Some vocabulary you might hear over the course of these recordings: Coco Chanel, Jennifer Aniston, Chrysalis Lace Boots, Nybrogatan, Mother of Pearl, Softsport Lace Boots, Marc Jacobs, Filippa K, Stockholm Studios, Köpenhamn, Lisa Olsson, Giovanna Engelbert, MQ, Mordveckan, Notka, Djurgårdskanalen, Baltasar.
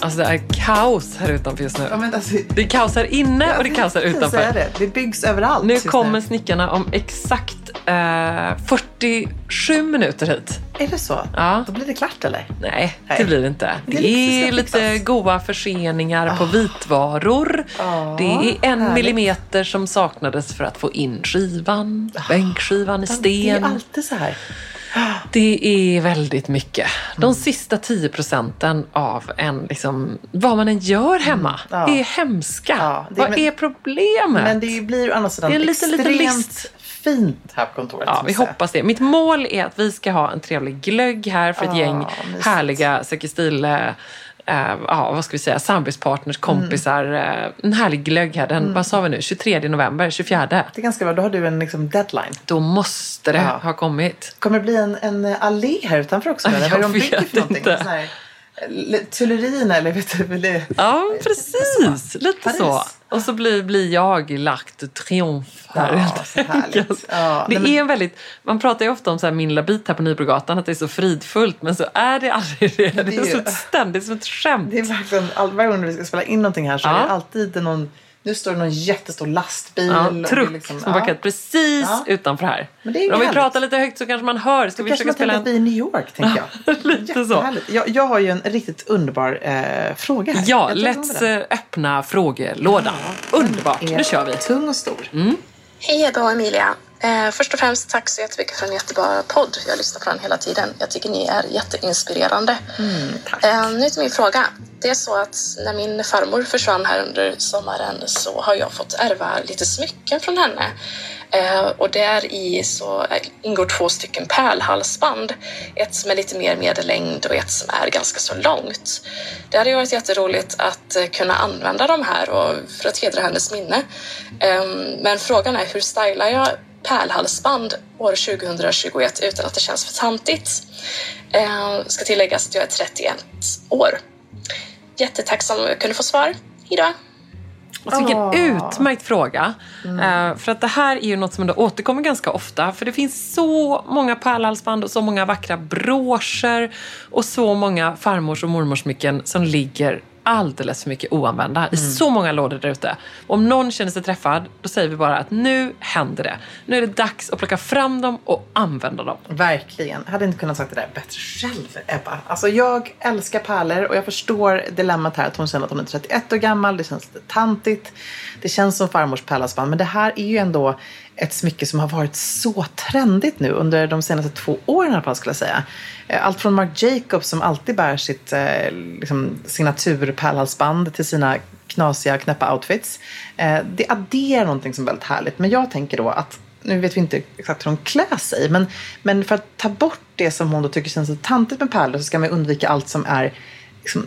Alltså det är kaos här utanför just nu. Ja, men alltså, det är kaos här inne och det är kaos här utanför. Det byggs överallt. Nu kommer snickarna om exakt 47 minuter hit. Är det så? Ja. Då blir det klart eller? Nej. Det blir det inte. Det är lite goda förseningar på vitvaror. Det är 1 millimeter som saknades för att få in skivan. Bänkskivan i sten. Det är alltid så här. Det är väldigt mycket. De sista 10% av en, liksom, vad man än gör hemma är hemska. Ja, det, vad är problemet? Men det blir ju annars sådant extremt fint här på kontoret. Ja, vi hoppas det. Mitt mål är att vi ska ha en trevlig glögg här för ett gäng härliga säkerstile... vad ska vi säga, samarbetspartners, kompisar, en härlig glögg här, den, vad sa vi nu, 23 november, 24. Det är ganska bra, då har du en liksom, deadline. Då måste det ha kommit. Kommer det bli en allé här utanför också? Eller? Jag vet inte. Tullerina eller vet du? Ja, precis. Lite så. Och så blir jag lagt triumf här. Ja, så härligt. Ja, det är en väldigt... Man pratar ju ofta om så här min labit här på Nybrogatan, att det är så fridfullt, men så är det aldrig det. Det är så ett ständigt, som ett skämt. Det är verkligen... Varje gång vi ska spela in någonting här så är det alltid någon... Nu står det någon jättestor lastbil. Ja, truck liksom, som parkerat precis utanför här. Men det är om vi pratar lite högt så kanske man hör. Ska vi kanske man spela tänker att vi är i New York, tänker jag. Lite så. Jag har ju en riktigt underbar fråga här. Ja, let's öppna frågelådan. Ja. Underbart, nu kör vi. Tung och stor. Hej då Emilia. Först och främst tack så jättemycket för en jättebra podd. Jag lyssnar på den hela tiden. Jag tycker ni är jätteinspirerande. Nu till min fråga. Det är så att när min farmor försvann här under sommaren så har jag fått ärva lite smycken från henne. Och där i så ingår 2 pärlhalsband. Ett som är lite mer medellängd och ett som är ganska så långt. Det hade ju varit jätteroligt att kunna använda de här och för att hedra hennes minne. Men frågan är hur stylar jag pärlhalsband år 2021 utan att det känns för tantigt? Ska tilläggas att jag är 31 år. Jättetacksam om jag kunde få svar. Hejdå! Alltså, vilken utmärkt fråga. För att det här är ju något som återkommer ganska ofta. För det finns så många pärlhalsband och så många vackra broscher och så många farmors- och mormorsmycken som ligger alldeles för mycket oanvända i så många lådor där ute. Om någon känner sig träffad, då säger vi bara att nu händer det. Nu är det dags att plocka fram dem och använda dem. Verkligen. Jag hade inte kunnat sagt det där bättre själv, Ebba. Alltså, jag älskar pärlor och jag förstår dilemmat här att hon känner att hon är 31 år gammal. Det känns lite tantigt. Det känns som farmors pärlhalsband. Men det här är ju ändå ett smycke som har varit så trendigt nu under de senaste 2 åren här, skulle jag säga. Allt från Marc Jacobs som alltid bär sitt liksom, signaturpärlhalsband till sina knasiga, knäppa outfits. Det adderar någonting som är väldigt härligt. Men jag tänker då att, nu vet vi inte exakt hur hon klär sig, men för att ta bort det som hon då tycker känns så tantigt med pärlor så ska man undvika allt som är liksom,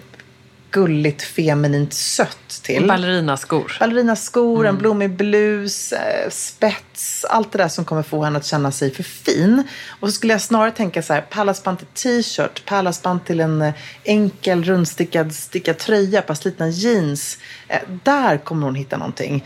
gulligt, feminint, sött till. Ballerinaskor. Ballerinaskor, en blommig blus, spets, allt det där som kommer få henne att känna sig för fin. Och så skulle jag snarare tänka så här, pärlhalsband till t-shirt, pärlhalsband till en enkel, rundstickad stickad tröja, pass lite jeans. Där kommer hon hitta någonting.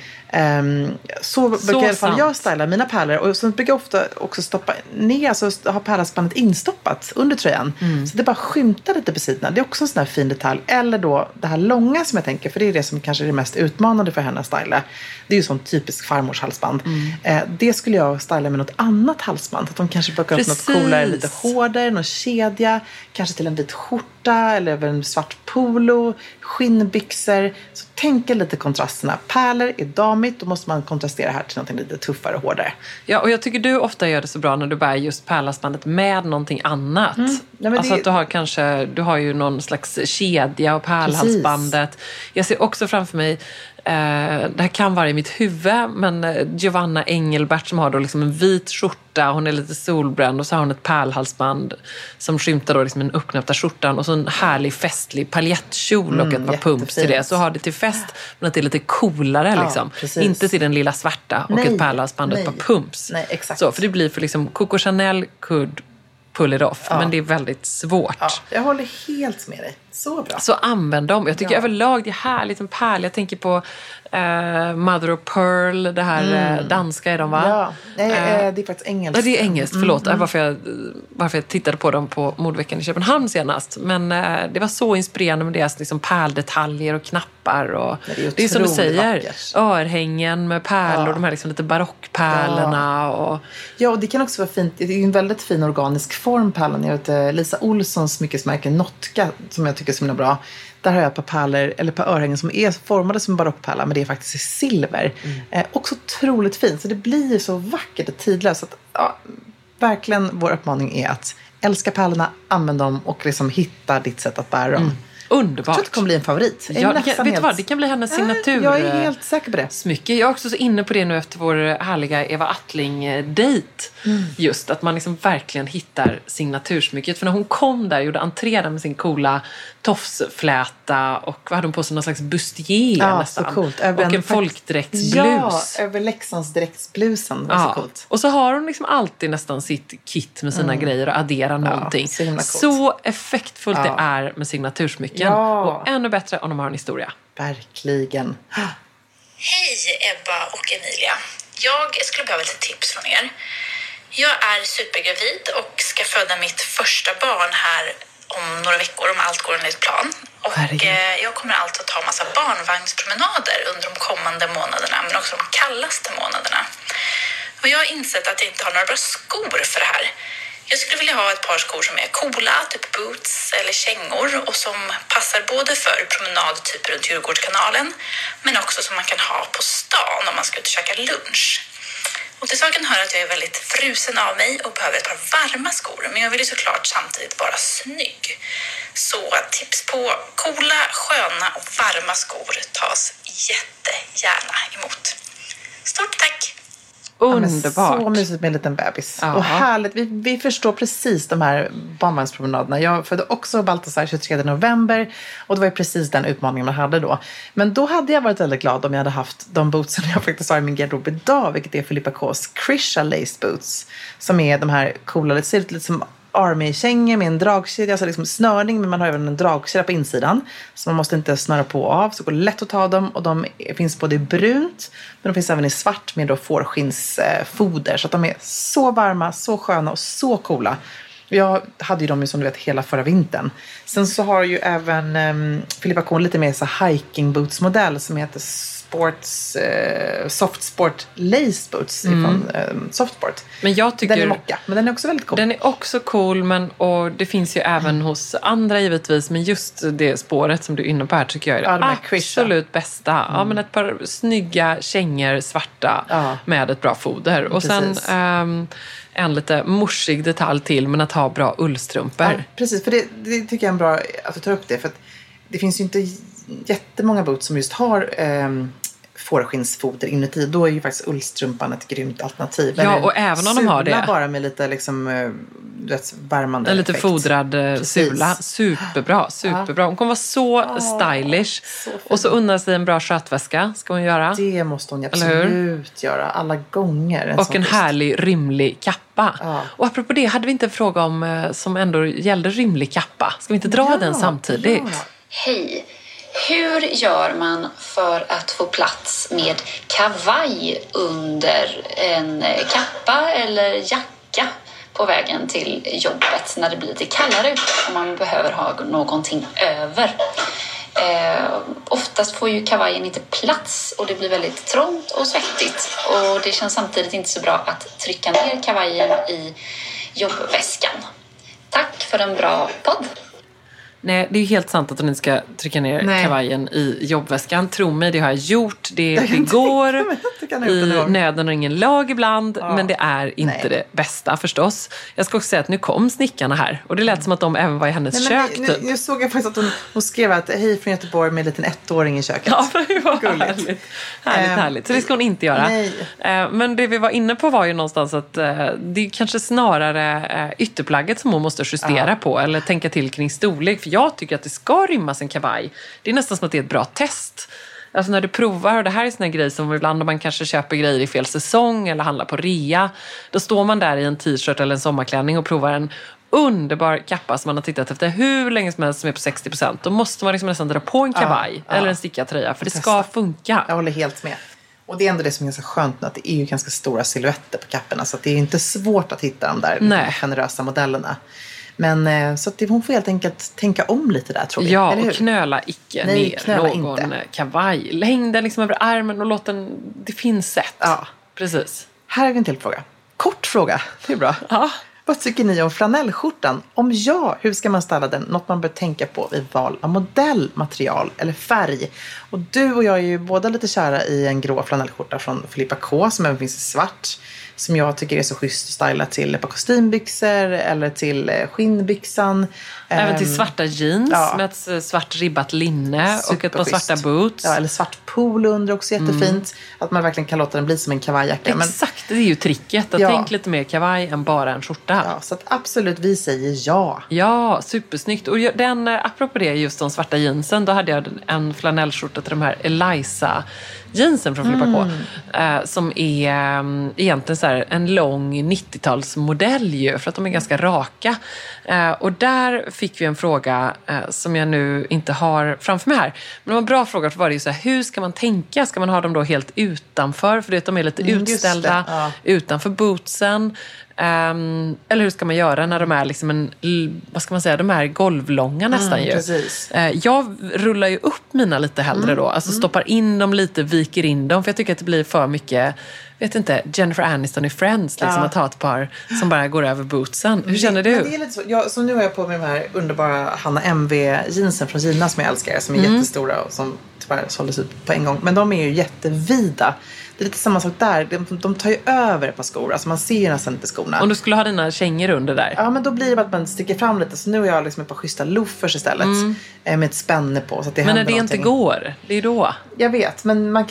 Så brukar i alla fall jag styla mina pärlor. Och så brukar jag ofta också stoppa ner, alltså ha pärlhalsbandet instoppat under tröjan. Så det bara skymtar lite på sidorna. Det är också en sån här fin detalj. Eller då det här långa som jag tänker, för det är det som kanske är det mest utmanande för henne att styla. Det är ju sån typisk farmors halsband. Det skulle jag styla med något annat halsband. Att de kanske plockar upp något coolare, lite hårdare, någon kedja. Kanske till en vit skjorta eller en svart polo, skinnbyxor. Så tänka lite kontrasterna. Pärlor är damigt, då måste man kontrastera här till någonting lite tuffare och hårdare. Ja, och jag tycker du ofta gör det så bra när du bär just pärlhalsbandet med någonting annat. Mm. Nej, alltså det... att du har ju någon slags kedja och pärlhalsbandet. Precis. Jag ser också framför mig, det här kan vara i mitt huvud, men Giovanna Engelbert som har då liksom en vit skjorta, hon är lite solbränd och så har hon ett pärlhalsband som skymtar då liksom den uppknäppta skjortan och så en härlig festlig paljettkjol och ett par pumps till det, så har det till fest men att det är lite coolare liksom. Ja, inte till den lilla svarta och ett pärlhalsband och ett par pumps. Nej, exakt. Så, för det blir för liksom Coco Chanel could pull it off, men det är väldigt svårt. Ja, jag håller helt med dig. Så bra. Så använd dem. Jag tycker överlag det är härligt med pärl. Jag tänker på Mother of Pearl, det här danska är de, va? Ja. Nej, det är faktiskt engelskt. Ja, det är engelskt, förlåt. Varför jag tittade på dem på Mordveckan i Köpenhamn senast. Men det var så inspirerande med deras liksom pärldetaljer och knappar. Och, det är som du säger, vackert. Örhängen med pärlor, de här liksom lite barockpärlorna. Och det kan också vara fint. Det är ju en väldigt fin organisk form, pärlan. Jag vet Lisa Olssons smyckesmärke Notka, som jag tycker som är bra. Där har jag ett par pärlor, eller ett par örhängen som är formade som barockpärla, men det är faktiskt silver. Också otroligt fint. Så det blir så vackert och tidlöst. Att, verkligen vår uppmaning är att älska pärlorna, använd dem och liksom hitta ditt sätt att bära dem. Underbart. Jag tror att det kommer bli en favorit. Det kan bli hennes signatur. Jag är helt säker på det. Smycke. Jag är också så inne på det nu efter vår härliga Eva Attling-dejt. Just att man liksom verkligen hittar signatursmycket. För när hon kom där och gjorde entré där med sin coola tofsfläta och vad hade hon på sig? Någon slags bustier nästan. Så coolt. Och en folkdräktsblus. Ja, över Leksandsdräktsblusen. Var så coolt. Och så har hon liksom alltid nästan sitt kit med sina grejer och adderar någonting. Så effektfullt det är med signatursmycket. Och ännu bättre om de har en historia. Verkligen. Hej Ebba och Emilia. Jag skulle behöva lite tips från er. Jag är supergravid och ska föda mitt första barn här om några veckor om allt går enligt plan. Och jag kommer alltså att ta massa barnvagnspromenader under de kommande månaderna, men också de kallaste månaderna. Och jag har insett att jag inte har några bra skor för det här. Jag skulle vilja ha ett par skor som är coola, typ boots eller kängor och som passar både för promenad typ runt Djurgårdskanalen men också som man kan ha på stan om man ska ut och käka lunch. Och till saken hör att jag är väldigt frusen av mig och behöver ett par varma skor, men jag vill ju såklart samtidigt vara snygg. Så tips på coola, sköna och varma skor tas jättegärna emot. Stort tack! Underbart. Ja, så mysigt med en liten bebis. Aha. Och härligt, vi förstår precis de här barnvagnspromenaderna. Jag födde också Baltasar 23 november och det var ju precis den utmaningen man hade då. Men då hade jag varit väldigt glad om jag hade haft de bootsen jag faktiskt har i min garderob idag, vilket är Filippa K's Chrysalis Lace Boots, som är de här coola, det ser ut lite som army-kängor med en dragkedja, alltså liksom snörning, men man har även en dragkedja på insidan så man måste inte snöra på och av, så det går lätt att ta dem, och de finns både i brunt men de finns även i svart med då fårskinnsfoder, så att de är så varma, så sköna och så coola. Jag hade ju dem ju som du vet hela förra vintern. Sen så har ju även Filippa K lite mer så hiking boots modell som heter Softsport Lace Boots ifrån Softsport. Men jag tycker den är mocka, men den är också väldigt cool. Den är också cool, men och det finns ju även hos andra givetvis, men just det spåret som du är inne på här tycker jag är det absolut bästa. Ja, men ett par snygga kängor svarta med ett bra foder och sen en lite morsig detalj till, men att ha bra ullstrumpor. Ja, precis, för det tycker jag är en bra att du tar upp det, för att det finns ju inte jättemånga boots som just har fårskinnsfoder inuti. Då är ju faktiskt ullstrumpan ett grymt alternativ. Ja, och även om de har det. Bara med lite liksom värmande en lite effekt. Fodrad sula. Superbra. Hon kommer vara så stylish. Så och så unnar sig en bra skötväska. Ska hon göra? Det måste hon absolut göra. Alla gånger. En härlig, rymlig kappa. Ja. Och apropå det, hade vi inte en fråga om som ändå gällde rymlig kappa? Ska vi inte dra den samtidigt? Ja. Hej! Hur gör man för att få plats med kavaj under en kappa eller jacka på vägen till jobbet när det blir lite kallare ute och man behöver ha någonting över? Oftast får ju kavajen inte plats och det blir väldigt trångt och svettigt, och det känns samtidigt inte så bra att trycka ner kavajen i jobbväskan. Tack för en bra podd! Nej, det är ju helt sant att hon inte ska trycka ner kavajen i jobbväskan. Tro mig, det har jag gjort. Det går i nöden och ingen lag ibland. Ja. Men det är inte det bästa förstås. Jag ska också säga att nu kom snickarna här. Och det lät som att de även var i hennes kök. Nu såg jag faktiskt att hon skrev att hej från Göteborg med en liten ettåring i köket. Ja, det var härligt. Härligt. Så det ska hon inte göra. Men det vi var inne på var ju någonstans att det är kanske snarare ytterplagget som hon måste justera på. Eller tänka till kring storlek. För jag tycker att det ska rymmas en kavaj. Det är nästan som att det är ett bra test. Alltså när du provar, och det här är såna grejer som ibland om man kanske köper grejer i fel säsong eller handlar på rea. Då står man där i en t-shirt eller en sommarklänning och provar en underbar kappa som man har tittat efter hur länge som helst som är på 60%. Då måste man liksom nästan dra på en kavaj eller en stickad tröja. För det ska funka. Jag håller helt med. Och det är ändå det som är så skönt att det är ju ganska stora silhuetter på kapporna. Så att det är inte svårt att hitta de där generösa modellerna. Men så att hon får helt enkelt tänka om lite där, tror jag. Ja, och knöla icke ner någon kavaj. Lägg den liksom över armen och låt den... Det finns sätt. Ja, precis. Här är en till fråga. Kort fråga, det är bra. Ja. Vad tycker ni om flanellskjortan? Om ja, hur ska man ställa den? Något man bör tänka på vid val av modell, material eller färg. Och du och jag är ju båda lite kära i en grå flanellskjorta från Filippa K som även finns i svart. Som jag tycker är så schysst att styla till på kostymbyxor eller till skinnbyxan. Även till svarta jeans med ett svart ribbat linne. Superschysst. Och ett par svarta boots. Ja, eller svart polo under också, jättefint. Att man verkligen kan låta den bli som en kavajjacka. Exakt, det är ju tricket. Att tänk lite mer kavaj än bara en skjorta. Ja, så att absolut, vi säger ja. Ja, supersnyggt. Och apropå det, just de svarta jeansen, då hade jag en flanellskjorta till de här Eliza jeansen från Filippa K. Som är egentligen så här en lång 90-talsmodell ju, för att de är ganska raka. Och där fick vi en fråga som jag nu inte har framför mig här. Men det var en bra fråga, för var det ju så här, hur ska man tänka? Ska man ha dem då helt utanför? För de är lite utställda utanför bootsen. Eller hur ska man göra när de är liksom vad ska man säga, de är golvlånga nästan ju. Precis. Jag rullar ju upp mina lite hellre då. Alltså stoppar in dem lite, viker in dem. För jag tycker att det blir för mycket, vet inte, Jennifer Aniston i Friends liksom, att ha ett par som bara går över bootsen. Hur känner du? Men det är lite så. Som nu har jag på mig de här underbara Hanna MV jeansen från Gina som jag älskar, som är jättestora och som tyvärr såldes ut på en gång. Men de är ju jättevida. Det är lite samma sak där. De tar ju över ett par skor. Alltså man ser ju nästan inte skorna. Om du skulle ha dina kängor under där. Ja, men då blir det att man sticker fram lite. Så nu har jag liksom ett par schyssta loafers istället. Med ett spänne på. Så att det men när det någonting inte går, det är då. Jag vet, men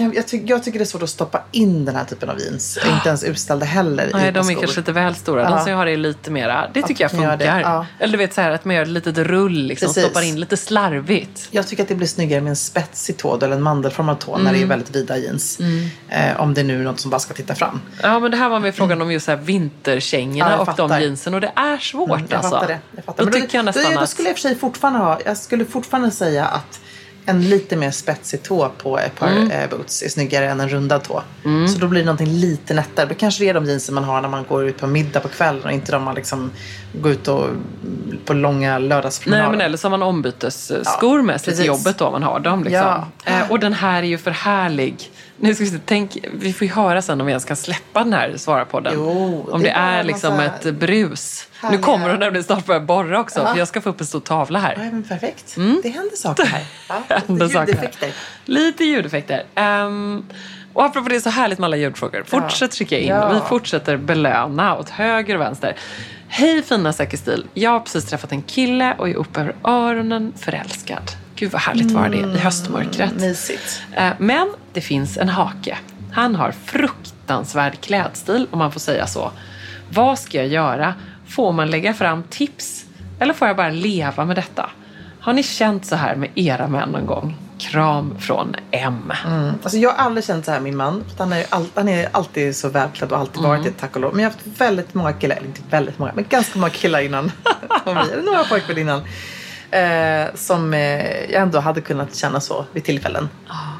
jag tycker det är svårt att stoppa in den här typen av jeans. Inte ens utställda heller. Nej, de är kanske lite väl stora. De som jag har är lite mera. Det tycker jag funkar. Eller du vet så här att man gör ett litet rull. Liksom, stoppar in lite slarvigt. Jag tycker att det blir snyggare med en spetsig tå. Eller en mandelformad tå när det är väldigt vida jeans. Om det är nu något som bara ska titta fram. Ja, men det här var med frågan om just så här vinterkängorna och de jeansen. Och det är svårt jag fattar. Då tycker jag nästan att... Jag skulle fortfarande säga att en lite mer spetsig tå på ett par boots är snyggare än en rundad tå. Så då blir det någonting lite nättare. Då kanske det är de jeansen man har när man går ut på middag på kvällen och inte de man liksom går ut och på långa lördagspromenader. Nej, men eller så har man ombytes skor med sig till jobbet då man har dem liksom. Och den här är ju för härlig. Nu ska vi se, vi får ju höra sen om vi ens kan släppa den här svararpodden. Jo, om det är liksom ett brus. Härliga. Nu kommer hon nämligen snart börja borra också. För jag ska få upp en stor tavla här. Ja, men perfekt. Det händer saker här. Lite ljudeffekter. Och apropå det är så härligt med alla ljudfrågor. Fortsätt trycka in. Vi fortsätter belöna åt höger och vänster. Hej fina Säker Stil. Jag har precis träffat en kille och är uppe över öronen förälskad. Gud vad härligt var det i höstmörkret. Mysigt. Men det finns en hake. Han har fruktansvärd klädstil, om man får säga så. Vad ska jag göra? Får man lägga fram tips? Eller får jag bara leva med detta? Har ni känt så här med era män någon gång? Kram från M. Alltså jag har aldrig känt så här min man. Han är alltid så välklädd och alltid varit ett tack och lov. Men jag har haft väldigt många killar. Eller inte väldigt många, men ganska många killar innan. Några pojkvän innan. Som jag ändå hade kunnat känna så vid tillfällen.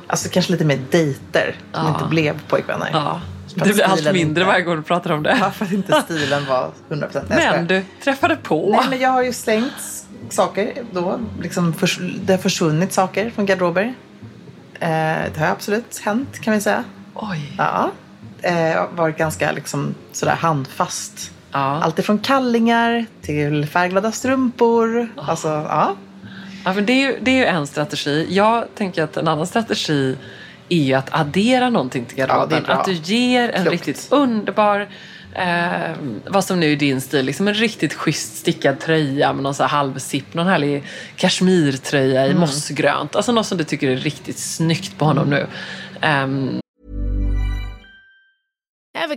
Alltså kanske lite mer dejter som inte blev pojkvänner. Det blir allt mindre varje gång du pratar om det. Ja, för att inte stilen var 100%. Men du träffade på. Nej, men jag har ju slängt saker då. Liksom det har försvunnit saker från garderober. Det har absolut hänt, kan vi säga. Oj. Ja. Var ganska liksom sådär handfast. Ja. Allt från kallingar till färgglada strumpor. Alltså, Ja, men det är ju en strategi. Jag tänker att en annan strategi är ju att addera någonting till garderoben. Ja, att du ger en riktigt underbar, vad som nu är din stil, liksom en riktigt schysst stickad tröja med någon så här halvsipp, någon härlig kashmirtröja i mossgrönt. Alltså något som du tycker är riktigt snyggt på honom nu. Ever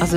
Alltså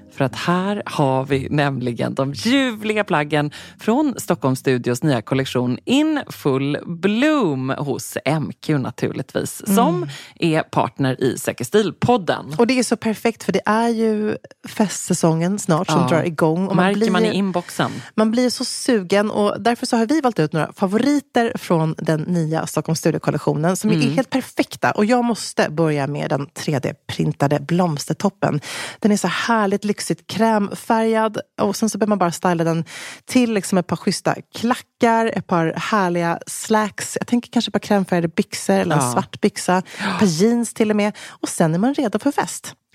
För att här har vi nämligen de ljuvliga plaggen från Stockholm Studios nya kollektion In Full Bloom hos MQ naturligtvis. Som är partner i Säker Stil-podden. Och det är så perfekt för det är ju festsäsongen snart som drar igång. Och man märker i inboxen. Man blir så sugen och därför så har vi valt ut några favoriter från den nya Stockholm Studio-kollektionen som är helt perfekta. Och jag måste börja med den 3D-printade blomstertoppen. Den är så härligt lyxig. Sitt krämfärgad och sen så behöver man bara styla den till liksom ett par schyssta klackar, ett par härliga slacks, jag tänker kanske ett par krämfärgade byxor eller en svart byxa, ett par jeans till och med och sen är man redo för fest.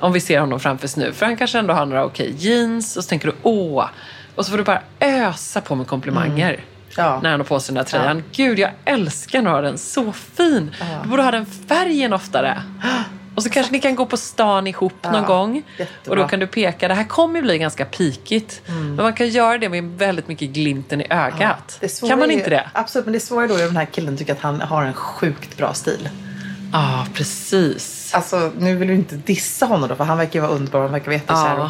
Om vi ser honom framför oss nu, för han kanske ändå har några jeans och så tänker du åh, och så får du bara ösa på med komplimanger när han har på sig den där tröjan. Gud, jag älskar när den, så fin. Du borde ha den färgen oftare. Och så kanske ni kan gå på stan ihop någon gång. Jättebra. Och då kan du peka. Det här kommer ju bli ganska pikigt. Men man kan göra det med väldigt mycket glimten i ögat. Kan man inte det? Absolut, men det svåra är då att den här killen tycker att han har en sjukt bra stil. Ja, precis. Alltså, nu vill du inte dissa honom då. För han verkar vara underbar, han verkar vara jättekär. Och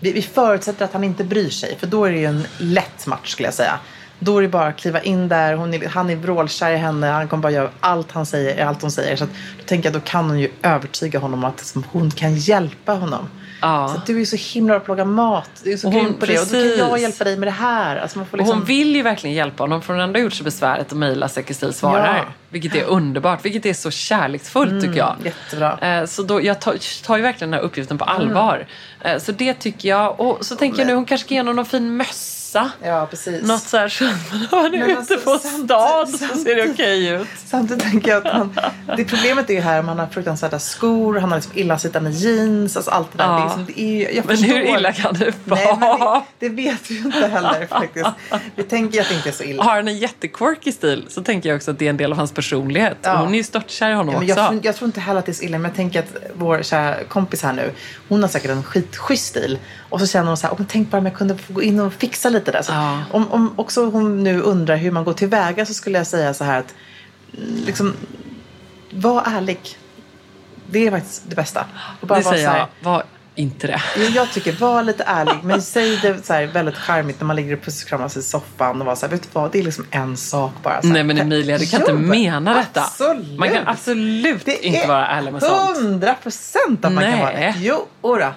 vi förutsätter att han inte bryr sig. För då är det ju en lätt match skulle jag säga. Då är det bara att kliva in där. Han är vrålkär i henne. Han kommer bara göra allt hon säger. Så att, då tänker jag att då kan hon ju övertyga honom att hon kan hjälpa honom. Så att du är så himla att plocka mat. Du är så grym på det. Och då kan jag hjälpa dig med det här. Alltså man får liksom... Hon vill ju verkligen hjälpa honom. För hon ändå gjort sig besväret att mejla Säker Stil svarar. Ja. Vilket är underbart. Vilket är så kärleksfullt tycker jag. Jättebra. Så då, jag tar ju verkligen den här uppgiften på allvar. Så det tycker jag. Och så tänker jag nu hon kanske ska ge någon fin möss. Ja, precis. Något så här skönt. Man är ute på stad så ser det okej ut. Samtidigt tänker jag att det problemet är ju här. Man har fruktansvärda skor. Han har liksom illasittande jeans. Alltså allt det där. Det är liksom, jag förstår. Men hur illa kan det vara? Nej, men det vet vi ju inte heller faktiskt. Vi tänker ju att det inte är så illa. Har han en jättequirky stil så tänker jag också att det är en del av hans personlighet. Ja. Hon är ju störtkär i honom också. Jag tror inte heller att det är så illa. Men jag tänker att vår kära kompis här nu. Hon har säkert en skitschysst stil. Och så känner hon så här. Tänk bara om jag kunde få gå in och fixa lite. Så om också hon nu undrar hur man går tillväga så skulle jag säga så här att liksom, var ärlig. Det är faktiskt det bästa. Och bara det säger så här, var inte det. Jag tycker, var lite ärlig. Men säg det så här väldigt charmigt när man ligger och pusskramar sig i soffan och var så här, vet du vad, det är liksom en sak bara. Så här, nej men Emilia, du kan inte mena detta. Absolut. Man kan absolut inte vara ärlig med sånt. 100% att man kan vara det. Jo, ora.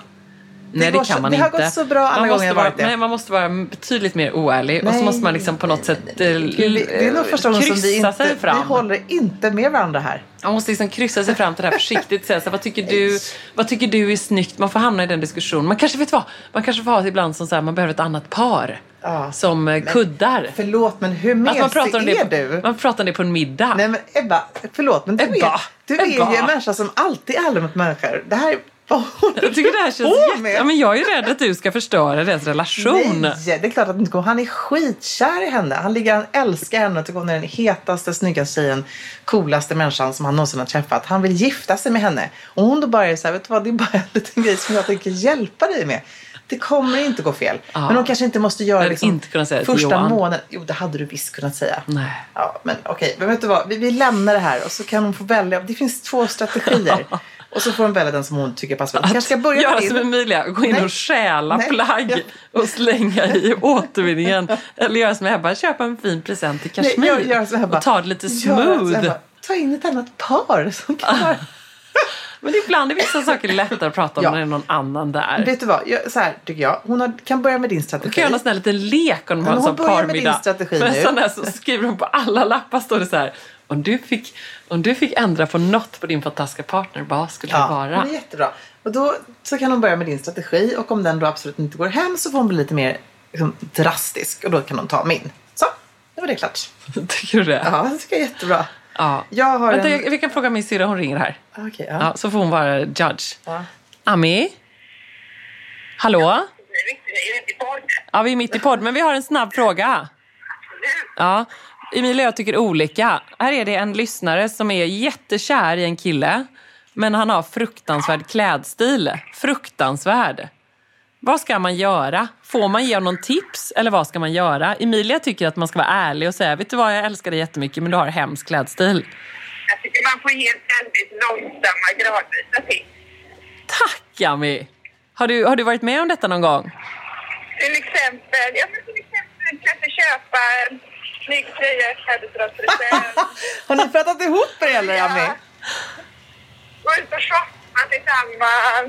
Nej, det kan man inte. Det har inte gått så bra alla gånger varit det. Nej, man måste vara betydligt mer oärlig. Nej. Och så måste man liksom på något sätt det är nog första gången som vi håller inte med varandra här. Man måste liksom kryssa sig fram till det här försiktigt. Säga, så, vad tycker du är snyggt? Man får hamna i den diskussionen. Man kanske vet vad. Man kanske får ha ibland som så här, man behöver ett annat par. Ah, som men, kuddar. Förlåt, men hur mesig är du? Man pratar om det på en middag. Nej, men Ebba, förlåt, men du är ju en människa som alltid är mot människor. Det här är... Jag tycker det här känns jätte... Ja, men jag är rädd att du ska förstöra deras relation. Nej, det är klart att det inte kommer. Han är skitkär i henne. Han älskar henne och tycker hon är den hetaste, snyggaste tjejen, coolaste människan som han någonsin har träffat. Han vill gifta sig med henne. Och hon då bara är så här, vet du vad, det är bara en liten grej som jag tänker hjälpa dig med. Det kommer inte gå fel. Ja. Men de kanske inte måste göra liksom, inte kunna säga första månaden. Jo, det hade du visst kunnat säga. Nej. Ja, men okej, men vet du vad, vi lämnar det här och så kan hon få välja. Det finns 2 strategier. Och så får hon välja den som hon tycker passar. Att kanske ska börja göra som Emilia, gå in och stjäla plagg och slänga i återvinningen. Eller göra som Ebba, köpa en fin present till kashmir och ta det lite smooth. Ta in ett annat par som kan vara... Men ibland är vissa saker lättare att prata om när det är någon annan där. Vet du vad, så här tycker jag. Hon kan börja med din strategi. Hon kan göra en sån här liten lek om hon har en parmiddag. Men sån här så skriver hon på alla lappar, står det så här. Om du fick ändra på något på din fantastiska partner, vad skulle det vara? Ja, det är jättebra. Och då så kan hon börja med din strategi. Och om den då absolut inte går hem så får hon bli lite mer liksom, drastisk. Och då kan hon ta min. Så, nu var det klart. Tycker du det? Ja, det tycker jag är jättebra. Ja. Vi kan fråga min syster, hon ringer här. Okay, ja. Ja, så får hon vara judge. Ja. Ami? Hallå? Ja, vi är mitt i podd. Ja, vi är mitt i podd, men vi har en snabb fråga. Ja. Emilia, jag tycker olika. Här är det en lyssnare som är jättekär i en kille. Men han har fruktansvärd klädstil. Fruktansvärd. Vad ska man göra? Får man ge någon tips? Eller vad ska man göra? Emilia tycker att man ska vara ärlig och säga, vet du vad, jag älskar dig jättemycket men du har hemsk klädstil. Jag tycker man får ge väldigt långsamma gradvisa tips. Tack, Ami. Har du varit med om detta någon gång? Till exempel kanske köpa... Snyggt tjejer, klädesrödspresent. Har ni pratat ihop er eller, Ami? Gå ut och shoppa tillsammans.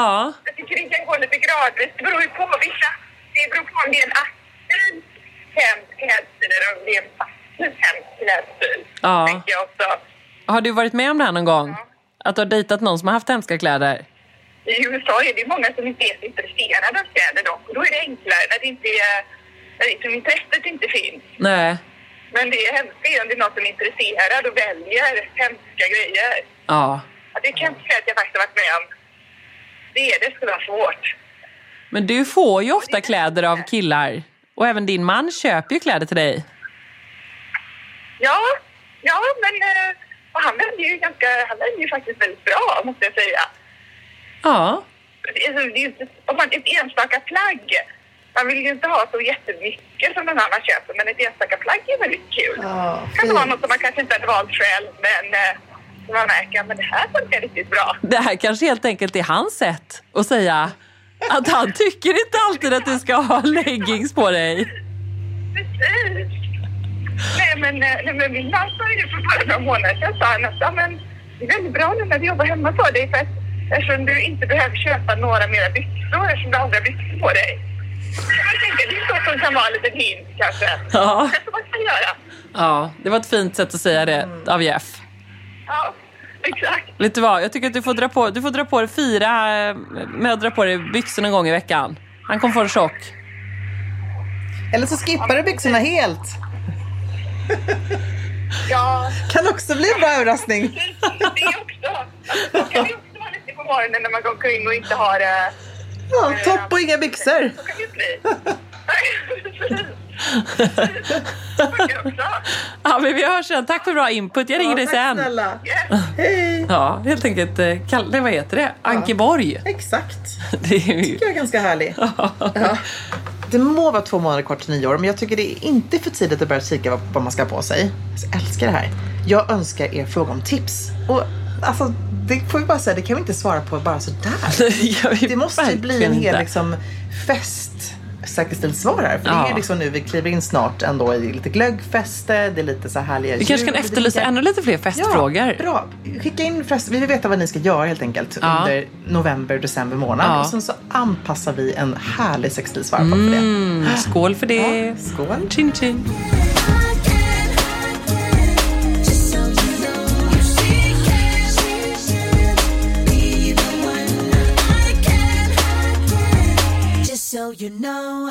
Ja. Jag tycker det kan gå lite gradvis. Det beror ju på vissa. Det beror på om det är en aktiv hemsklädstil eller om det är en passiv hemsklädstil. Ja. Tänker jag också. Har du varit med om det här någon gång? Ja. Att du har dejtat någon som har haft hemska kläder? I USA är det många som inte är intresserade av kläder dock. Och då är det enklare när det inte är... Som intresset inte finns. Nej. Men det är hemskt om det är något som är intresserad och väljer hemska grejer. Ja. Att det kan säga att jag faktiskt har varit med om. Det skulle vara svårt. Men du får ju ofta kläder av killar. Och även din man köper ju kläder till dig. Ja, men han är ju faktiskt väldigt bra, måste jag säga. Ja. Det är ju inte, om man är ett enstaka plagg. Man vill ju inte ha så jättemycket som den andra köper, men ett enstaka plagg är väldigt kul. Det kan vara något som man kanske inte hade valt själv, men man märker, men det här funkar riktigt bra. Det här kanske helt enkelt är hans sätt att säga att han tycker inte alltid att du ska ha leggings på dig. Precis. Nej men min man sa ju det för några månader sedan, sa han att men, det är väldigt bra nu när vi jobbar hemma för dig, för att, eftersom du inte behöver köpa några mera byxor, eftersom du aldrig har byxor på dig. Jag tänker, det är så som kan vara en liten hint kanske. Ja. Det är man kan göra. Ja, det var ett fint sätt att säga det av Jeff. Ja, exakt. Vet du vad, jag tycker att du får dra på dig 4 med att dra på dig byxorna en gång i veckan. Han kommer få en chock. Eller så skippar du byxorna helt. Ja. Kan också bli en bra överraskning. Det är också. Det kan ju också vara lite på morgonen när man går in och inte har... Ja, topp och inga byxor. Så kan det bli. Ja, men vi hörs sen. Tack för bra input. Jag ringer dig sen. Snälla. Hej. Ja, helt enkelt. Vad heter det? Ankeborg. Ja, exakt. Det tycker jag är ganska härligt. Ja. Det må vara 2 månader kvar till 9 år, men jag tycker det är inte för tidigt att börja kika vad man ska på sig. Jag älskar det här. Jag önskar er fråga om tips. Och alltså, det får vi bara säga, det kan vi inte svara på bara sådär. Det måste ju bli en hel liksom, fest säkerställt svar här. För ja, det är liksom nu, vi kliver in snart ändå i lite glöggfester, det är lite så här härliga... Vi kanske kan efterlysa ännu lite fler festfrågor. Ja, bra. Skicka in fest, vi vill veta vad ni ska göra helt enkelt under november, december månad. Ja. Och sen så anpassar vi en härlig sextilsvarv på det. Skål för det. Ja, skål. Chin chin. So you know.